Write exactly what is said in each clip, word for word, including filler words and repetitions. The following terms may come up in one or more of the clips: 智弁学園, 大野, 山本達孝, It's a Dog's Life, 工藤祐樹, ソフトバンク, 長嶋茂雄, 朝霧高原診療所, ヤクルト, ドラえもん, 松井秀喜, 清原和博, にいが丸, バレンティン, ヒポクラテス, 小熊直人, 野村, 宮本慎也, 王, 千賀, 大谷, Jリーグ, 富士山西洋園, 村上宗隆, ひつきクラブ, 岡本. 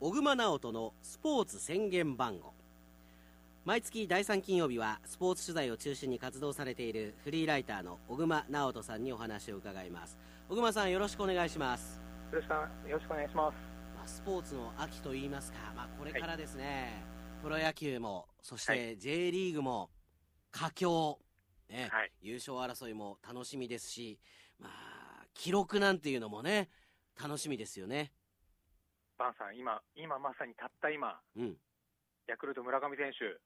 小熊直人のスポーツ宣言番号。毎月だいさん金曜日はスポーツ取材を中心に活動されているフリーライターの小熊直人さんにお話を伺います。小熊さん、よろしくお願いします。よろしくお願いします。まあ、スポーツの秋といいますか、まあ、これからですね、はい、プロ野球もそして J リーグも佳境、ね、はい、優勝争いも楽しみですし、まあ、記録なんていうのもね楽しみですよね。バンさん、 今, 今まさにたった今、うん、ヤクルト村上選手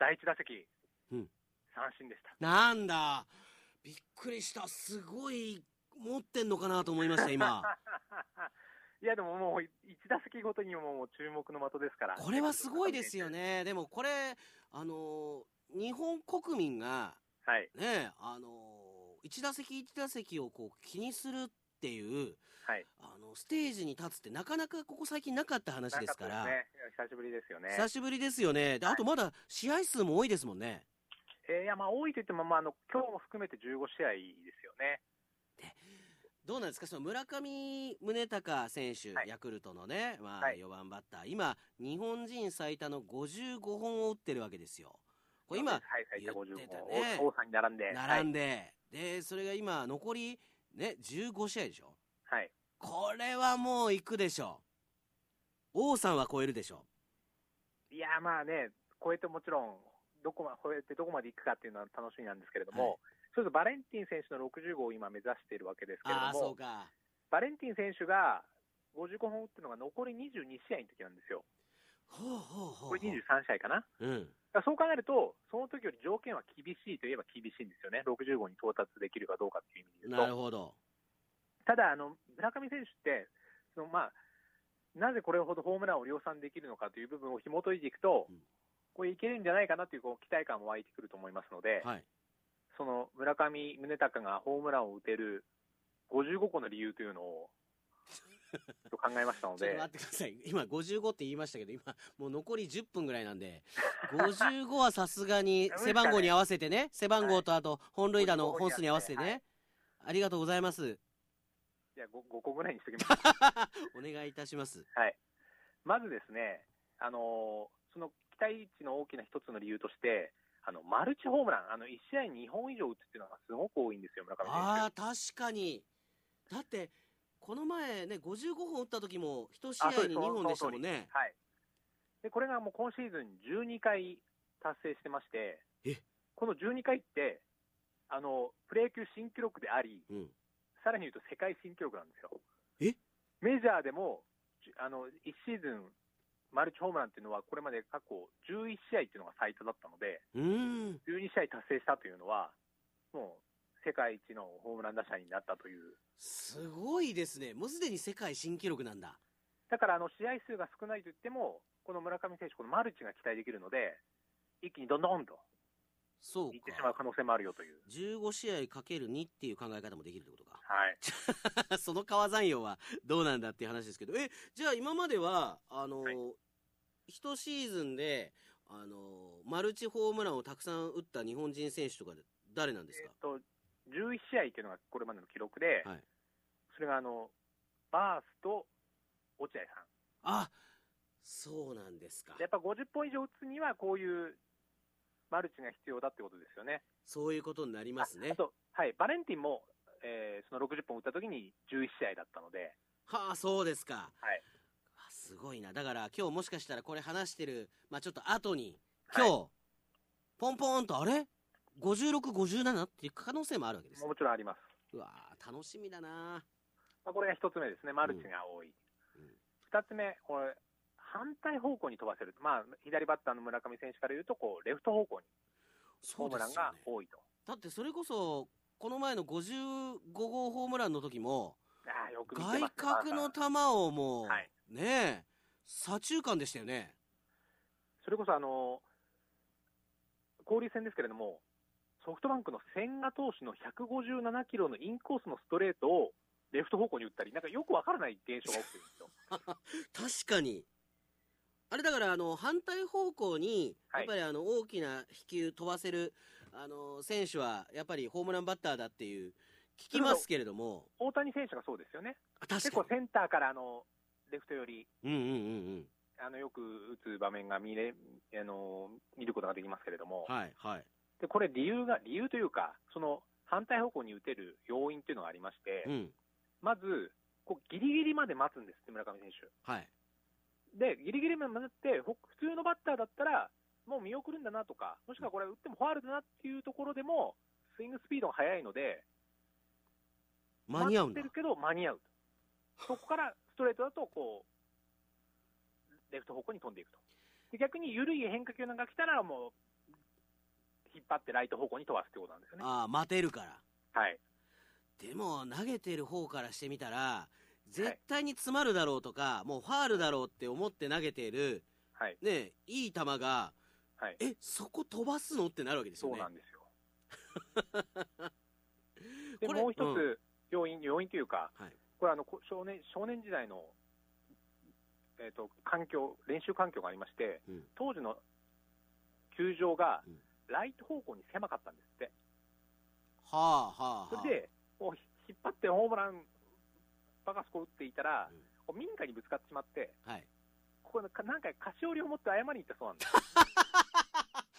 だいいち打席、うん、三振でした。なんだ、びっくりした。すごい持ってんのかなと思いました今いやでももういち打席ごとにもう注目の的ですから、これはすごいですよね。でもこれあのー、日本国民が、はい、ね、あのー、いち打席いち打席をこう気にするっていう、はい、あのステージに立つってなかなかここ最近なかった話ですから、ね、久しぶりですよね。久しぶりですよね。で、はい、あとまだ試合数も多いですもんね。えー、いやまあ多いといっても、まあ、あの今日も含めてじゅうごしあいですよね。で、どうなんですか、その村上宗隆選手、はい、ヤクルトのね、まあ、よんばんバッター、はい、今日本人最多のごじゅうごほんを打ってるわけですよ。これ今、はい、言ってたね、王さんに並んで並んで、はい、でそれが今残りね、じゅうごしあいでしょ。はい。これはもう行くでしょ。王さんは超えるでしょ。いやまあね、超えてもちろんどこまで超えてどこまで行くかっていうのは楽しみなんですけれども、はい、ちょっとバレンティン選手のろくじゅうごを今目指しているわけですけれども、あ、そうか。バレンティン選手がごじゅうごほん打ってるのが残りにじゅうにしあいの時なんですよ。ほうほうほう。これにじゅうさんしあいかな。うん。そう考えると、その時より条件は厳しいといえば厳しいんですよね。ろくじゅうごに到達できるかどうかという意味で言うと。なるほど。ただあの村上選手ってその、まあ、なぜこれほどホームランを量産できるのかという部分を紐解いていくと、うん、これいけるんじゃないかなという、こう期待感も湧いてくると思いますので、はい、その村上宗隆がホームランを打てるごじゅうごこの理由というのをと考えましたのでちょっと待ってください。今ごじゅうごって言いましたけど、今もう残りじゅっぷんぐらいなんでごじゅうごはさすがに背番号に合わせてね、背番号とあと本塁打の本数に合わせてね、はい、ありがとうございます。いや 5, ごこぐらいにしておきますお願いいたします。はい、まずですね、あのー、その期待値の大きな一つの理由として、あのマルチホームラン、あのいち試合ににほん以上打つっていうのがすごく多いんですよ、村上選手。あー、確かに。だってこの前ね、ごじゅうごほん打った時もいち試合ににほんでしたもんね。はい。でこれがもう今シーズンじゅうにかい達成してまして、えこのじゅうにかいってあのプロ野球新記録であり、うん、さらに言うと世界新記録なんですよ。えメジャーでもあのいちシーズンマルチホームランっていうのはこれまで過去じゅういちしあいっていうのが最多だったので、うーん、じゅうにしあい達成したというのはもう世界一のホームラン打者になったという。すごいですね。もうすでに世界新記録なんだ。だからあの試合数が少ないといっても、この村上選手、このマルチが期待できるので、一気にどんどんとそうかいってしまう可能性もあるよという。じゅうご試合かけるにっていう考え方もできるってことか。はいその川山用はどうなんだっていう話ですけど、えじゃあ今まではあのーはい、いちシーズンであのー、マルチホームランをたくさん打った日本人選手とかで誰なんですか？えーとじゅういち試合というのがこれまでの記録で、はい、それがあのバースと落合さん。あ、そうなんですか。やっぱごじゅっぽん以上打つにはこういうマルチが必要だってことですよね。そういうことになりますね。ああと、はい、バレンティンも、えー、そのろくじゅっぽん打った時にじゅういち試合だったので。はあ、そうですか、はい、あ、すごいな。だから今日もしかしたらこれ話してる、まあ、ちょっと後に今日、はい、ポンポンとあれごじゅうろく、ごじゅうななっていう可能性もあるわけです。もちろんあります。うわー、楽しみだな。まあ、これがひとつめですね、マルチが多い。うんうん、ふたつめ、これ反対方向に飛ばせる、まあ、左バッターの村上選手から言うとこうレフト方向にホームランが多いと、ね、だってそれこそこの前のごじゅうごごうホームランの時もあよく見てます、ね、外角の球をもう、はい、ねえ左中間でしたよね。それこそあの交流戦ですけれども、ソフトバンクの千賀投手のひゃくごじゅうななキロのインコースのストレートをレフト方向に打ったり、なんかよくわからない現象が起きてるんですよ確かにあれだからあの反対方向にやっぱりあの大きな飛球飛ばせる、はい、あの選手はやっぱりホームランバッターだっていう聞きますけれども、大谷選手がそうですよね。確かに結構センターからあのレフトより、うんうんうんうん、あのよく打つ場面が見れ、あの見ることができますけれども、はいはい、でこれ理由が理由というか、その反対方向に打てる要因というのがありまして、うん、まずこうギリギリまで待つんですって村上選手、はい、でギリギリまで待って普通のバッターだったらもう見送るんだなとか、もしくはこれ打ってもファウルだなっていうところでもスイングスピードが速いので間に合うんだ。待ってるけど間に合う。そこからストレートだとこうレフト方向に飛んでいくと。で逆に緩い変化球なんか来たらもう引っ張ってライト方向に飛ばすってことなんですよね。ああ、待てるから。はい。でも投げてる方からしてみたら絶対に詰まるだろうとか、はい、もうファールだろうって思って投げてる、はい、ねいい球が、はい、えそこ飛ばすのってなるわけですよね。そうなんですよ。でもう一つ、うん、要因要因というか、はい、これあの少年少年時代のえっと環境練習環境がありまして、うん、当時の球場がライト方向に狭かったんですって。はあはあはあ。それでこう引っ張ってホームランバカスコ打っていたら、うん、こう民家にぶつかってしまって、はい、ここで何回菓子折りを持って謝りに行ったそうなんです。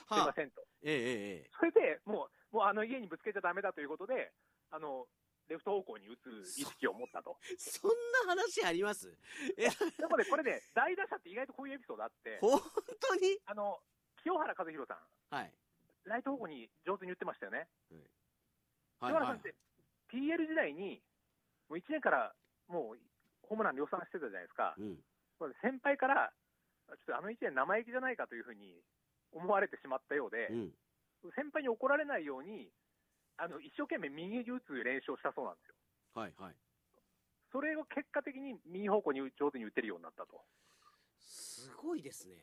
すいませんと。ええええ。それでもうもうあの家にぶつけちゃダメだということであのレフト方向に打つ意識を持ったと。そ, そんな話ありますえだから、ね、これね、代打者って意外とこういうエピソードあって。本当にあの、清原和博さん。はい。ライト方向に上手に打ってましたよね。うん、はい。清原さんって、ピーエル 時代に、もういちねんからもうホームラン量産してたじゃないですか。うん。これ先輩から、ちょっとあのいちねん生意気じゃないかというふうに思われてしまったようで、うん、先輩に怒られないように、あの一生懸命右に打つ練習をしたそうなんですよ。はいはい。それを結果的に右方向に上手に打てるようになったと。すごいですね。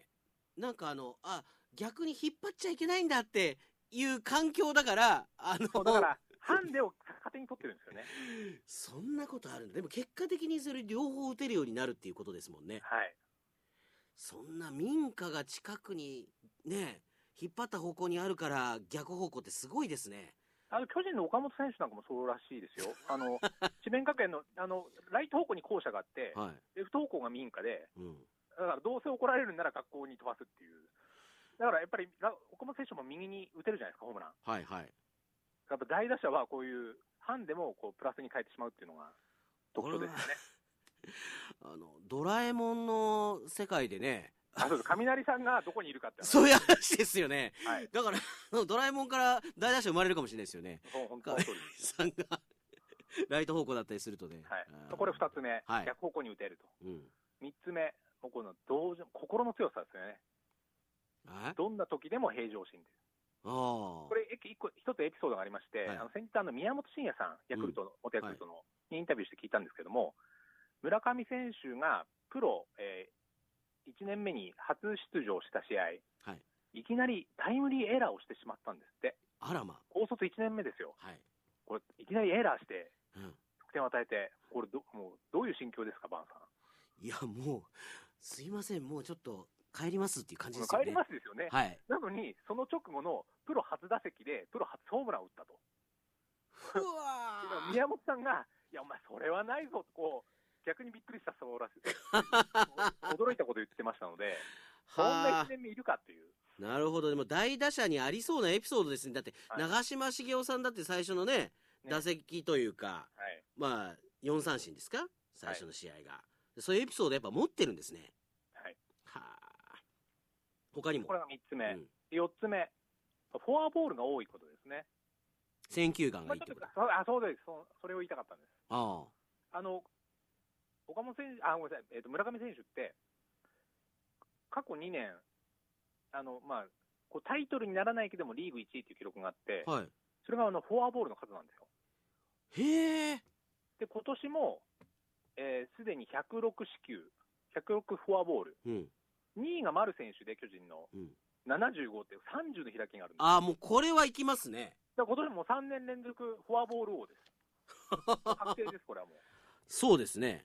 なんかあのあ逆に引っ張っちゃいけないんだっていう環境だからあのそうだからハンデを逆手に取ってるんですよね。そんなことあるんだ。でも結果的にそれ両方打てるようになるっていうことですもんね。はい。そんな民家が近くにね引っ張った方向にあるから逆方向ってすごいですね。あの巨人の岡本選手なんかもそうらしいですよ。あの智弁学園 の, あのライト方向に校舎があって、はい、レフト方向が民家で、うん、だからどうせ怒られるんなら学校に飛ばすっていう。だからやっぱり岡本選手も右に打てるじゃないですかホームラン。はいはい。やっぱ大打者はこういうハンデもこうプラスに変えてしまうっていうのが特徴ですよね。あのドラえもんの世界でね。あ、そうです。雷さんがどこにいるかって話。そういう話ですよね。はい。だから、ドラえもんから大打者生まれるかもしれないですよね。そう、本当はそうです。雷さんが、ライト方向だったりするとね。はい。これ二つ目、はい。逆方向に打てると。うん。三つ目、もうこの同情、心の強さですよね。はい。どんな時でも平常心です。ああ。これ、一個、一つエピソードがありまして、はい、あの、先日あの、宮本慎也さん、ヤクルトの、元、うん、ヤクルトの、はい、インタビューして聞いたんですけども、村上選手が、プロ、えー、いちねんめに初出場した試合、はい、いきなりタイムリーエラーをしてしまったんですって。あらま。高卒いちねんめですよ。はい。これいきなりエラーして、うん、得点を与えて、これどもうどういう心境ですか、バンさん。いやもうすいません、もうちょっと帰りますっていう感じですよね。帰りますですよね。はい。なのにその直後のプロ初打席でプロ初ホームランを打ったと。うわ。宮本さんがいやお前それはないぞとこう。逆にびっくりしたそうらしい驚いたこと言ってましたのでそんないち、年目いるかっていう。なるほど。でも大打者にありそうなエピソードですね。だって、はい、長嶋茂雄さんだって最初の ね, ね打席というか、はい、まあよん三振ですか最初の試合が、はい、そういうエピソードやっぱ持ってるんですね。はいはあ。他にもこれがみっつめ、うん、よっつめフォアボールが多いことですね。選球眼がいいってこと。あ、そうです。 そ, それを言いたかったんです。ああ。あの岡本選手、あ、ごめんなさい、えーと、村上選手って、過去にねん、あのまあ、こうタイトルにならないけども、リーグいちいという記録があって、はい、それがあのフォアボールの数なんですよ。へー。で、今年も、えー、すでにひゃくろくしきゅう、ひゃくろくフォアボール、うん、にいが丸選手で、巨人の、うん、ななじゅうごってさんじゅうの開きがあるんです。あー、もうこれはいきますね。だから今年もさんねん連続フォアボール王です。確定です、これはもう。そうですね。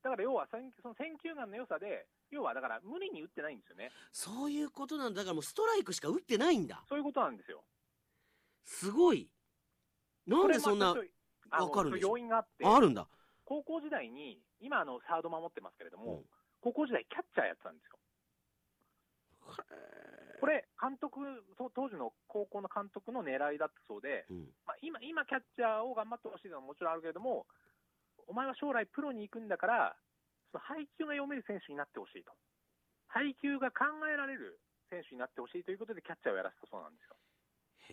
だから要はその選球眼の良さで、要はだから無理に打ってないんですよね。そういうことなんだ。だからもうストライクしか打ってないんだ。そういうことなんですよ。すごい。なんでそんな分かるんですか。要因があって。あるんだ。高校時代に、今あのサード守ってますけれども、うん、高校時代キャッチャーやってたんですよ。これ監督、当時の高校の監督の狙いだったそうで、うん、まあ、今, 今キャッチャーを頑張ってほしいのはもちろんあるけれども、お前は将来プロに行くんだから、その配球が読める選手になってほしいと、配球が考えられる選手になってほしいということでキャッチャーをやらせたそうなんですよ。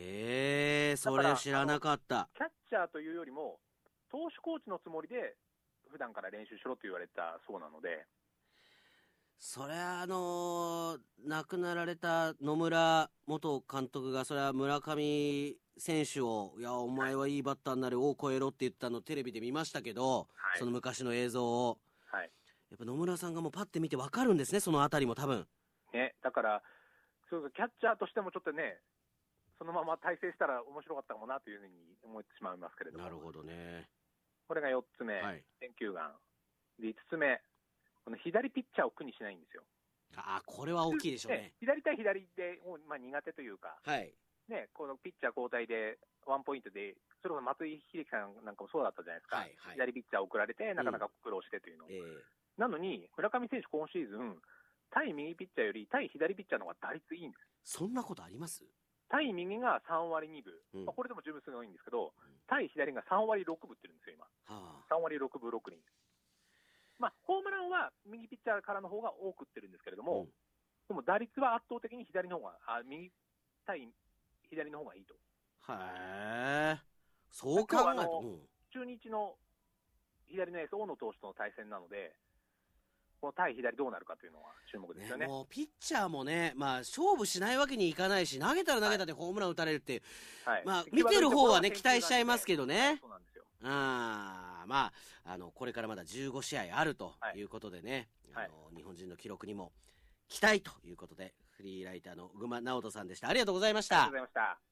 へー、それ知らなかった。キャッチャーというよりも投手コーチのつもりで普段から練習しろと言われたそうなので、それはあのー、亡くなられた野村元監督が、それは村上選手を、いやお前はいいバッターになる、を超えろって言ったのをテレビで見ましたけど、はい、その昔の映像を、はい、やっぱ野村さんがもうパッて見て分かるんですね、そのあたりも多分ね。だからそうそう、キャッチャーとしてもちょっとね、そのまま体制したら面白かったかもなというふうに思ってしまいますけれども。なるほどね。これがよっつめ、はい、選球眼で、いつつめ、この左ピッチャーを苦にしないんですよ。ああ、これは大きいでしょうね。左対左で、まあ、苦手というか、はいね、このピッチャー交代でワンポイントで、それこそ松井秀喜さんなんかもそうだったじゃないですか、はいはい、左ピッチャーを送られてなかなか苦労してというの、うん、えー、なのに村上選手今シーズン対右ピッチャーより対左ピッチャーの方が打率いいんです。そんなことあります？対右がさんわりにぶ、うんまあ、これでも十分すごいんですけど、うん、対左がさんわりろくぶってるんですよ今、はあ、さんわりろくぶろくりん。まあ、ホームランは右ピッチャーからの方が多く打ってるんですけれども、うん、でも打率は圧倒的に左の方が、あ、右対左の方がいいと。へー、そう考えると、うん、中日の左のエース大野投手との対戦なので、この対左どうなるかというのは注目ですよ ね, ね。もうピッチャーもね、まあ、勝負しないわけにいかないし、投げたら投げたでホームラン打たれるって、はい、まあ、見てる方はね期待しちゃいますけどね。そうなんですよ。あ、まあ、あのこれからまだじゅうごしあいあるということでね、はい、あの日本人の記録にも期待ということで、フリーライターのうぐまなおとさんでした。ありがとうございました。ありがとうございました。